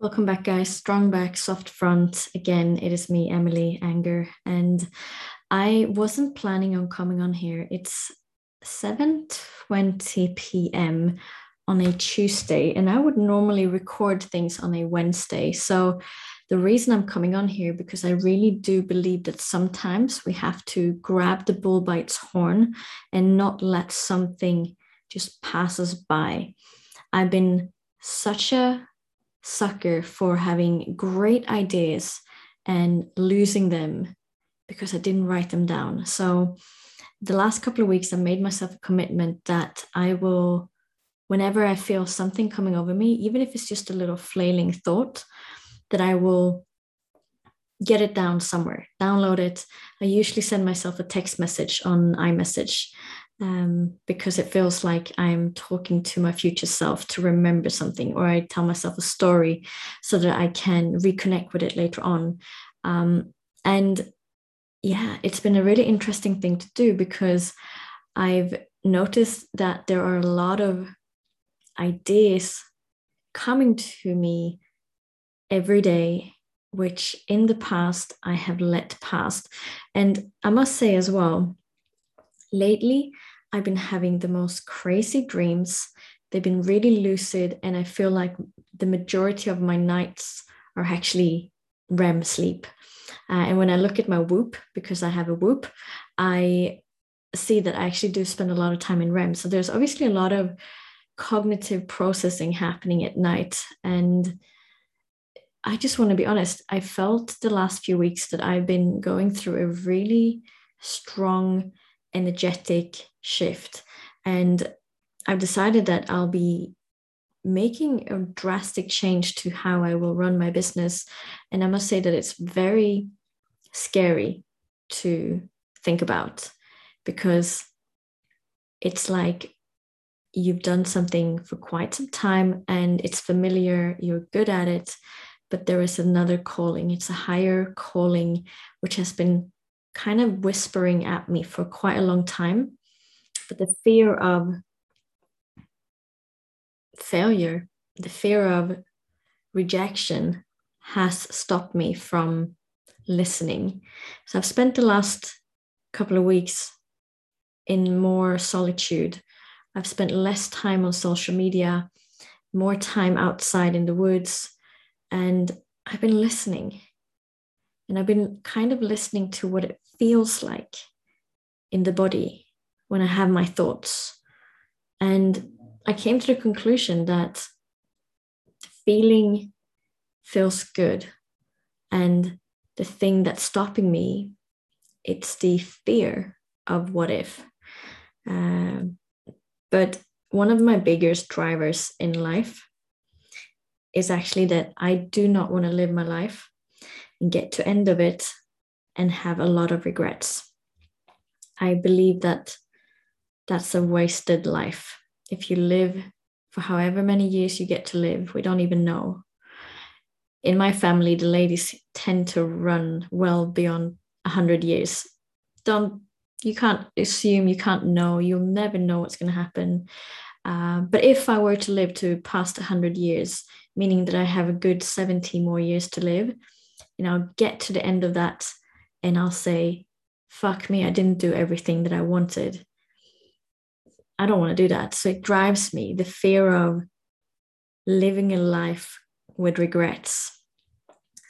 Welcome back, guys. Strong back, soft front. Again, it is me, Emily Anger, and I wasn't planning on coming on here. It's 7:20 p.m. on a Tuesday, and I would normally record things on a Wednesday. So the reason I'm coming on here, because I really do believe that sometimes we have to grab the bull by its horn and not let something just pass us by. I've been such a sucker for having great ideas and losing them because I didn't write them down. So the last couple of weeks, I made myself a commitment that I will, whenever I feel something coming over me, even if it's just a little flailing thought, that I will get it down somewhere, download it. I usually send myself a text message on iMessage because it feels like I'm talking to my future self to remember something, or I tell myself a story so that I can reconnect with it later on. And yeah, it's been a really interesting thing to do because I've noticed that there are a lot of ideas coming to me every day, which in the past I have let pass. And I must say as well, lately, I've been having the most crazy dreams. They've been really lucid, and I feel like the majority of my nights are actually REM sleep. And when I look at my WHOOP, because I have a WHOOP, I see that I actually do spend a lot of time in REM. So there's obviously a lot of cognitive processing happening at night. And I just want to be honest, I felt the last few weeks that I've been going through a really strong energetic shift, and I've decided that I'll be making a drastic change to how I will run my business. And I must say that it's very scary to think about, because it's like you've done something for quite some time and it's familiar, you're good at it, but there is another calling. It's a higher calling, which has been kind of whispering at me for quite a long time. But the fear of failure, the fear of rejection has stopped me from listening. So I've spent the last couple of weeks in more solitude. I've spent less time on social media, more time outside in the woods, and I've been listening. And I've been kind of listening to what it feels like in the body when I have my thoughts. And I came to the conclusion that the feeling feels good. And the thing that's stopping me, it's the fear of what if. But one of my biggest drivers in life is actually that I do not want to live my life and get to end of it and have a lot of regrets. I believe that that's a wasted life. If you live for however many years you get to live, we don't even know. In my family, the ladies tend to run well beyond 100 years. You can't assume, you can't know, you'll never know what's going to happen. But if I were to live to past 100 years, meaning that I have a good 70 more years to live, and I'll get to the end of that and I'll say, fuck me, I didn't do everything that I wanted. I don't want to do that. So it drives me, the fear of living a life with regrets.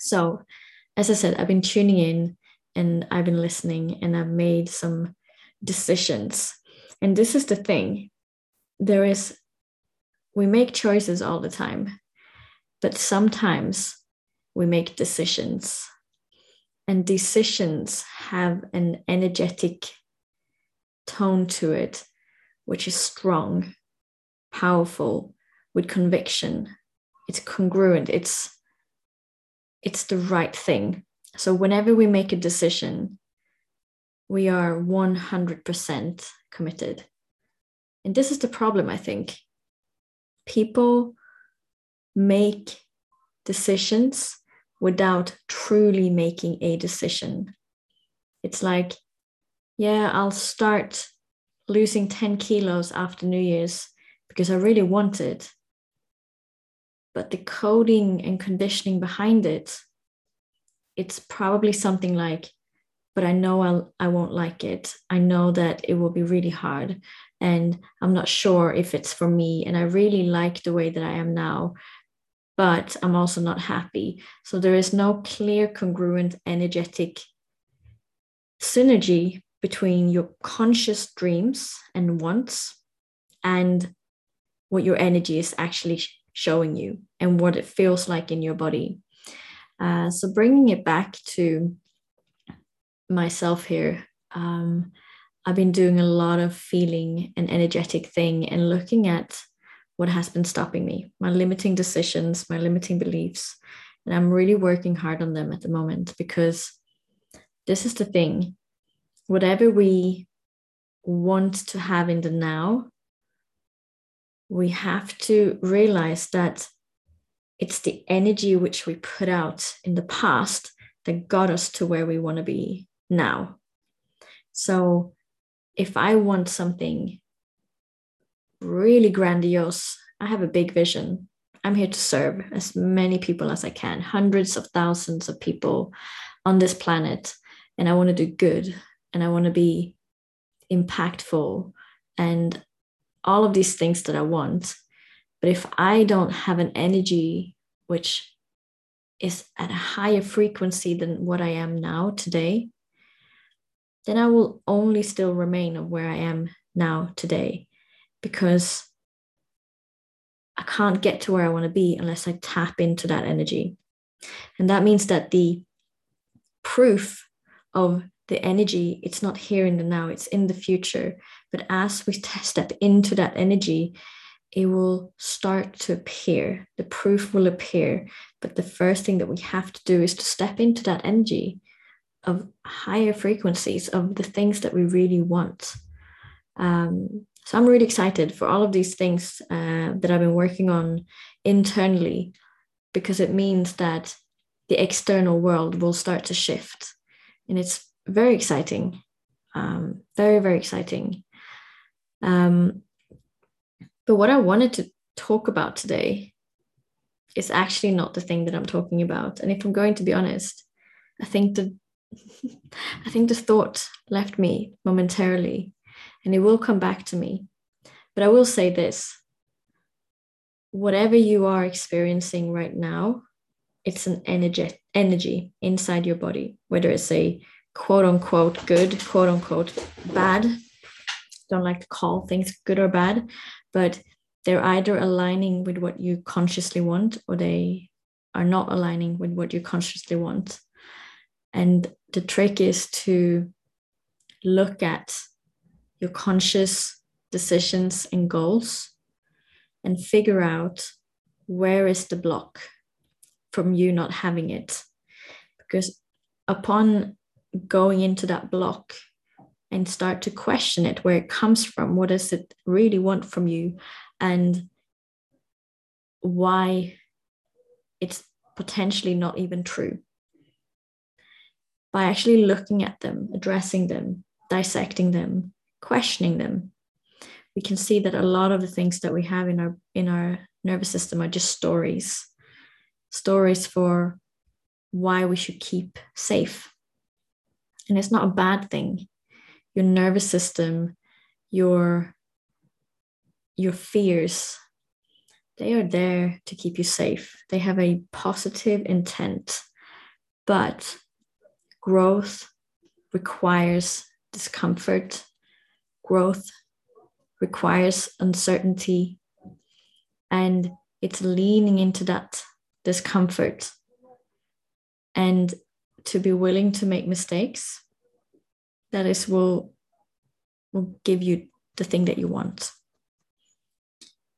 So as I said, I've been tuning in and I've been listening and I've made some decisions. And this is the thing. We make choices all the time, but sometimes we make decisions, and decisions have an energetic tone to it, which is strong, powerful, with conviction. It's congruent. It's the right thing. So whenever we make a decision, we are 100% committed. And this is the problem, I think. People make decisions without truly making a decision. It's like, yeah, I'll start losing 10 kilos after New Year's because I really want it. But the coding and conditioning behind it, it's probably something like, but I know I won't like it. I know that it will be really hard and I'm not sure if it's for me. And I really like the way that I am now, but I'm also not happy. So there is no clear, congruent, energetic synergy between your conscious dreams and wants and what your energy is actually showing you and what it feels like in your body. So bringing it back to myself here, I've been doing a lot of feeling and energetic thing and looking at what has been stopping me, my limiting decisions, my limiting beliefs. And I'm really working hard on them at the moment, because this is the thing, whatever we want to have in the now, we have to realize that it's the energy which we put out in the past that got us to where we want to be now. So if I want something really grandiose, I have a big vision. I'm here to serve as many people as I can, hundreds of thousands of people on this planet. And I want to do good and I want to be impactful and all of these things that I want. But if I don't have an energy which is at a higher frequency than what I am now today, then I will only still remain of where I am now today, because I can't get to where I want to be unless I tap into that energy. And that means that the proof of the energy, it's not here in the now, it's in the future. But as we step into that energy, it will start to appear. The proof will appear. But the first thing that we have to do is to step into that energy of higher frequencies, of the things that we really want. So I'm really excited for all of these things that I've been working on internally, because it means that the external world will start to shift. And it's very exciting. Very, very exciting. But what I wanted to talk about today is actually not the thing that I'm talking about. And if I'm going to be honest, I think the thought left me momentarily, and it will come back to me. But I will say this: whatever you are experiencing right now, it's an energy inside your body, whether it's a quote unquote good, quote unquote bad. Don't like to call things good or bad, but they're either aligning with what you consciously want or they are not aligning with what you consciously want. And the trick is to look at your conscious decisions and goals and figure out where is the block from you not having it. Because upon going into that block, and start to question it, where it comes from, what does it really want from you, and why it's potentially not even true. By actually looking at them, addressing them, dissecting them, questioning them, we can see that a lot of the things that we have in our nervous system are just stories for why we should keep safe. And it's not a bad thing. Your nervous system, your fears, they are there to keep you safe. They have a positive intent, but growth requires discomfort. Growth requires uncertainty, and it's leaning into that discomfort and to be willing to make mistakes. That is will give you the thing that you want.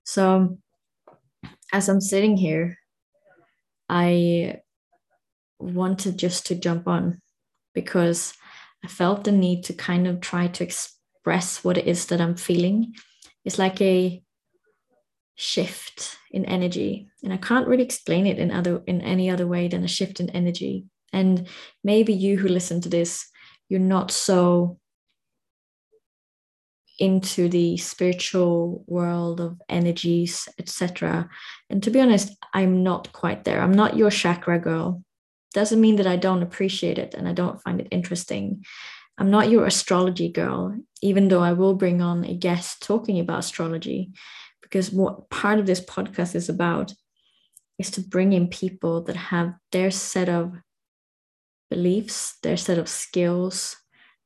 So as I'm sitting here, I wanted just to jump on because I felt the need to kind of try to express what it is that I'm feeling. It's like a shift in energy, and I can't really explain it in any other way than a shift in energy. And maybe you who listen to this, you're not so into the spiritual world of energies, etc. And to be honest, I'm not quite there. I'm not your chakra girl. Doesn't mean that I don't appreciate it and I don't find it interesting. I'm not your astrology girl, even though I will bring on a guest talking about astrology, because what part of this podcast is about is to bring in people that have their set of beliefs, their set of skills,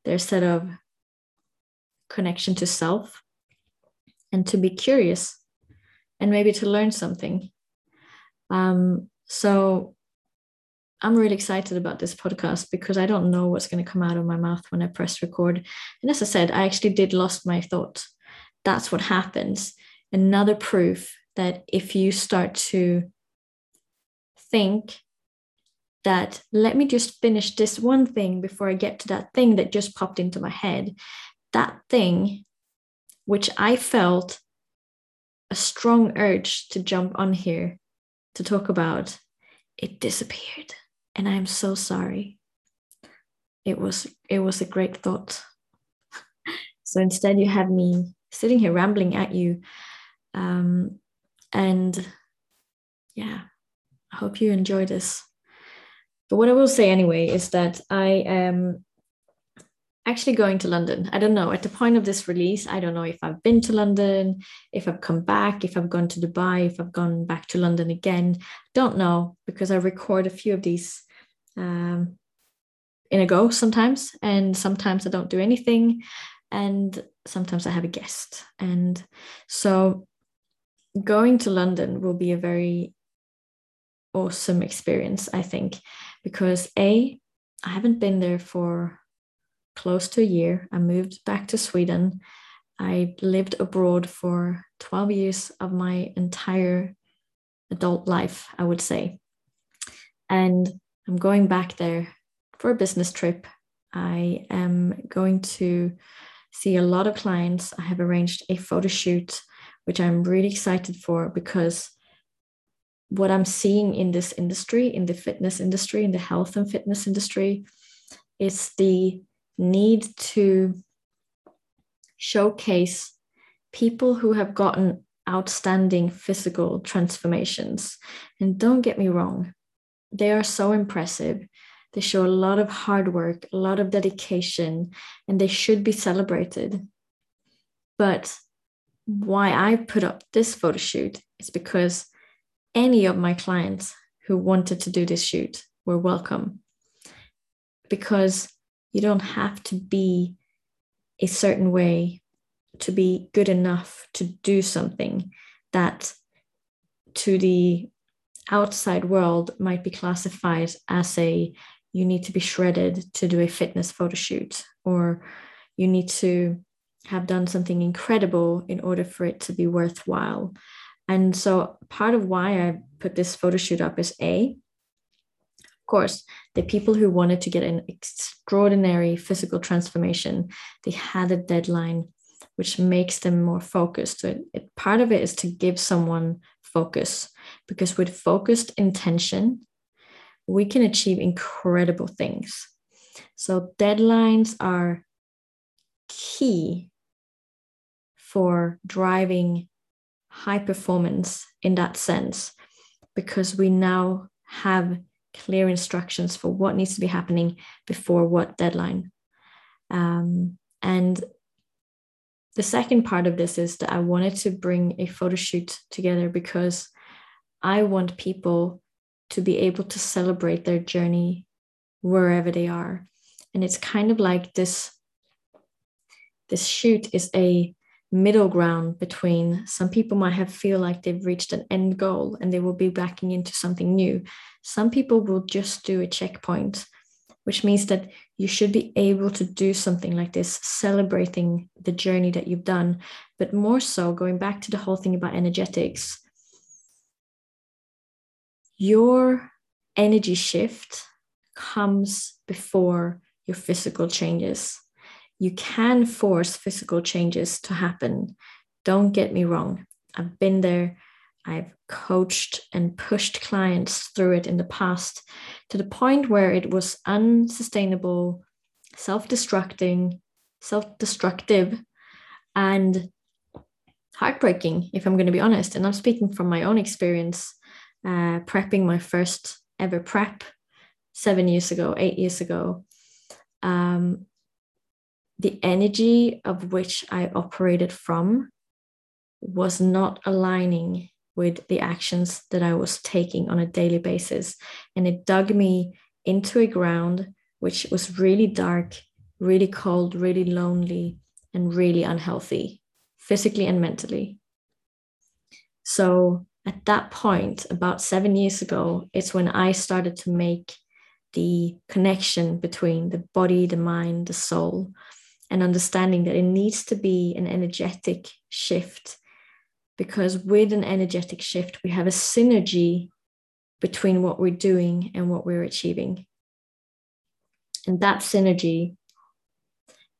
their set of connection to self, and to be curious and maybe to learn something. So I'm really excited about this podcast because I don't know what's going to come out of my mouth when I press record. And as I said, I actually did lost my thought. That's what happens. Another proof that if you start to think that, let me just finish this one thing before I get to that thing that just popped into my head, that thing, which I felt a strong urge to jump on here to talk about, it disappeared. And I'm so sorry. It was a great thought. So instead you have me sitting here rambling at you. And yeah, I hope you enjoy this. But what I will say anyway is that I am actually going to London. I don't know. At the point of this release, I don't know if I've been to London, if I've come back, if I've gone to Dubai, if I've gone back to London again. Don't know, because I record a few of these in a go sometimes, and sometimes I don't do anything, and sometimes I have a guest. And so going to London will be a very awesome experience, I think, because A, I haven't been there for close to a year. I moved back to Sweden. I lived abroad for 12 years of my entire adult life, I would say. And I'm going back there for a business trip. I am going to see a lot of clients. I have arranged a photo shoot, which I'm really excited for, because what I'm seeing in this industry, in the fitness industry, in the health and fitness industry, is the need to showcase people who have gotten outstanding physical transformations. And don't get me wrong, they are so impressive. They show a lot of hard work, a lot of dedication, and they should be celebrated. But why I put up this photo shoot is because any of my clients who wanted to do this shoot were welcome, because you don't have to be a certain way to be good enough to do something that to the outside world might be classified as a, you need to be shredded to do a fitness photo shoot, or you need to have done something incredible in order for it to be worthwhile. And so part of why I put this photo shoot up is A, of course, the people who wanted to get an extraordinary physical transformation, they had a deadline, which makes them more focused. So part of it is to give someone focus, because with focused intention, we can achieve incredible things. So deadlines are key for driving high performance in that sense, because we now have clear instructions for what needs to be happening before what deadline. And the second part of this is that I wanted to bring a photo shoot together because I want people to be able to celebrate their journey wherever they are. And it's kind of like this shoot is a middle ground between some people might have feel like they've reached an end goal and they will be backing into something new. Some people will just do a checkpoint, which means that you should be able to do something like this, celebrating the journey that you've done, but more so going back to the whole thing about energetics. Your energy shift comes before your physical changes. You can force physical changes to happen. Don't get me wrong. I've been there. I've coached and pushed clients through it in the past to the point where it was unsustainable, self-destructive, and heartbreaking, if I'm going to be honest. And I'm speaking from my own experience, prepping my first ever prep 8 years ago. The energy of which I operated from was not aligning with the actions that I was taking on a daily basis. And it dug me into a ground which was really dark, really cold, really lonely, and really unhealthy, physically and mentally. So at that point, about 7 years ago, it's when I started to make the connection between the body, the mind, the soul, and understanding that it needs to be an energetic shift, because with an energetic shift, we have a synergy between what we're doing and what we're achieving. And that synergy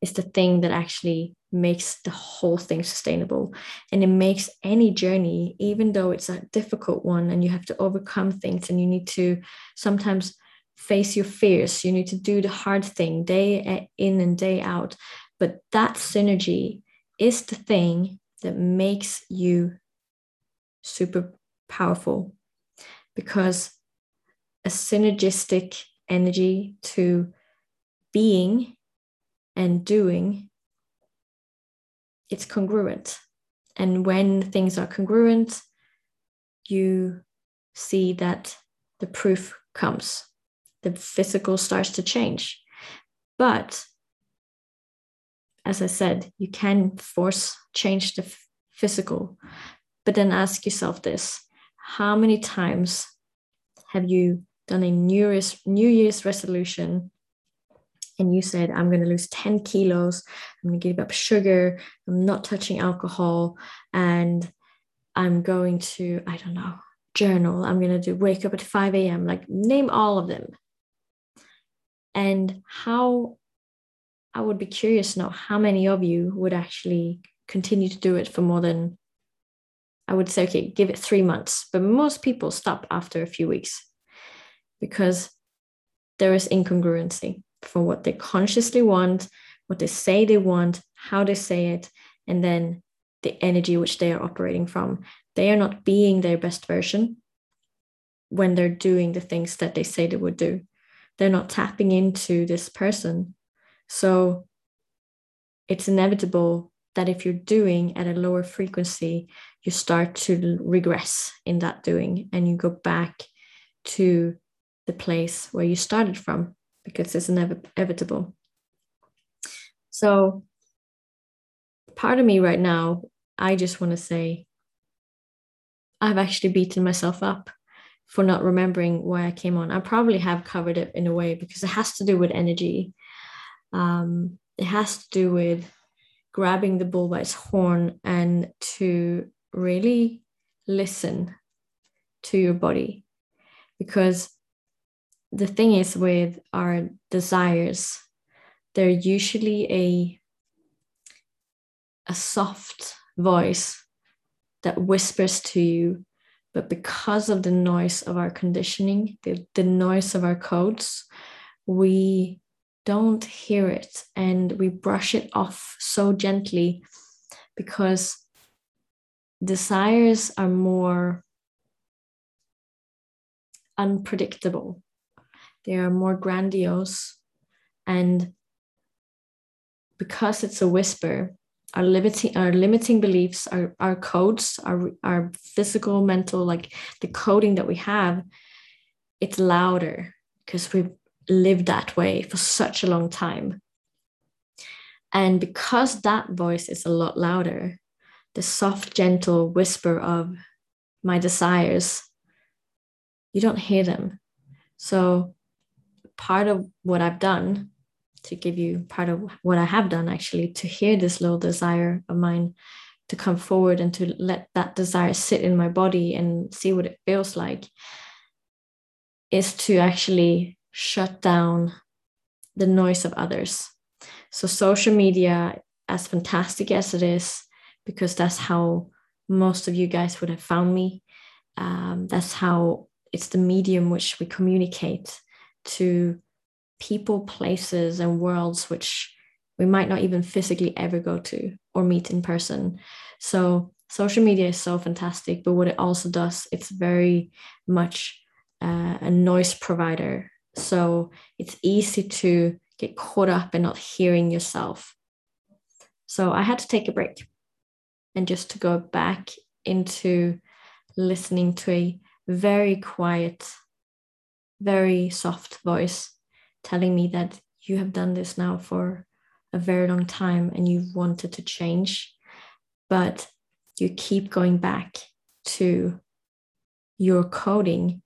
is the thing that actually makes the whole thing sustainable. And it makes any journey, even though it's a difficult one and you have to overcome things and you need to sometimes face your fears, you need to do the hard thing day in and day out. But that synergy is the thing that makes you super powerful, because a synergistic energy to being and doing, it's congruent. And when things are congruent, you see that the proof comes. The physical starts to change. But as I said, you can force change the physical. But then ask yourself this: how many times have you done a New Year's resolution and you said, I'm going to lose 10 kilos, I'm going to give up sugar, I'm not touching alcohol, and I'm going to, I don't know, journal, I'm going to do wake up at 5 a.m., like name all of them. And how, I would be curious to know how many of you would actually continue to do it for more than, I would say, okay, give it 3 months. But most people stop after a few weeks because there is incongruency from what they consciously want, what they say they want, how they say it, and then the energy which they are operating from. They are not being their best version when they're doing the things that they say they would do. They're not tapping into this person. So it's inevitable that if you're doing at a lower frequency, you start to regress in that doing and you go back to the place where you started from, because it's inevitable. So part of me right now, I just want to say, I've actually beaten myself up for not remembering why I came on. I probably have covered it in a way, because it has to do with energy. It has to do with grabbing the bull by its horn and to really listen to your body. Because the thing is with our desires, they're usually a soft voice that whispers to you, but because of the noise of our conditioning, the noise of our codes, we don't hear it and we brush it off so gently, because desires are more unpredictable. They are more grandiose, and because it's a whisper, our limiting beliefs, our codes, our physical, mental, like the coding that we have, it's louder because we've lived that way for such a long time. And because that voice is a lot louder, the soft, gentle whisper of my desires, you don't hear them. So part of what I've done, to give you part of what I have done actually, to hear this little desire of mine, to come forward and to let that desire sit in my body and see what it feels like, is to actually shut down the noise of others. So social media, as fantastic as it is, because that's how most of you guys would have found me. That's how it's the medium which we communicate to people, places, and worlds which we might not even physically ever go to or meet in person. So social media is so fantastic, but what it also does, it's very much a noise provider. So it's easy to get caught up in not hearing yourself. So I had to take a break and just to go back into listening to a very quiet, very soft voice telling me that you have done this now for a very long time and you've wanted to change, but you keep going back to your coding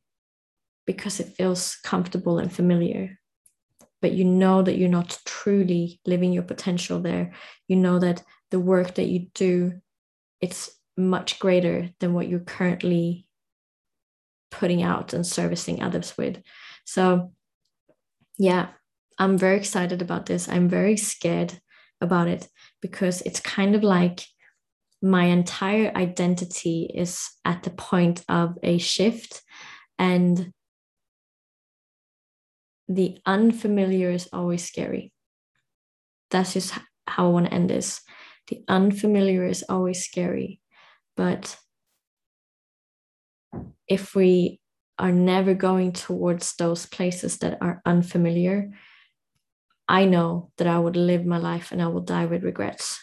because it feels comfortable and familiar. But you know that you're not truly living your potential there. You know that the work that you do, it's much greater than what you're currently putting out and servicing others with. So yeah, I'm very excited about this. I'm very scared about it because it's kind of like my entire identity is at the point of a shift, and the unfamiliar is always scary. That's just how I want to end this. The unfamiliar is always scary. But if we are never going towards those places that are unfamiliar, I know that I would live my life and I will die with regrets.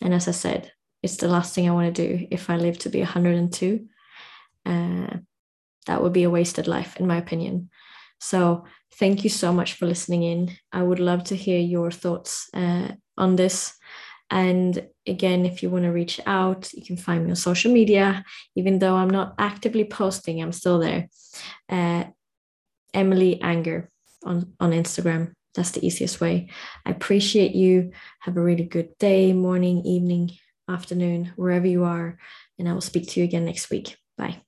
And as I said, it's the last thing I want to do. If I live to be 102, that would be a wasted life, in my opinion. So thank you so much for listening in. I would love to hear your thoughts on this. And again, if you want to reach out, you can find me on social media. Even though I'm not actively posting, I'm still there. Emily Anger on Instagram. That's the easiest way. I appreciate you. Have a really good day, morning, evening, afternoon, wherever you are. And I will speak to you again next week. Bye.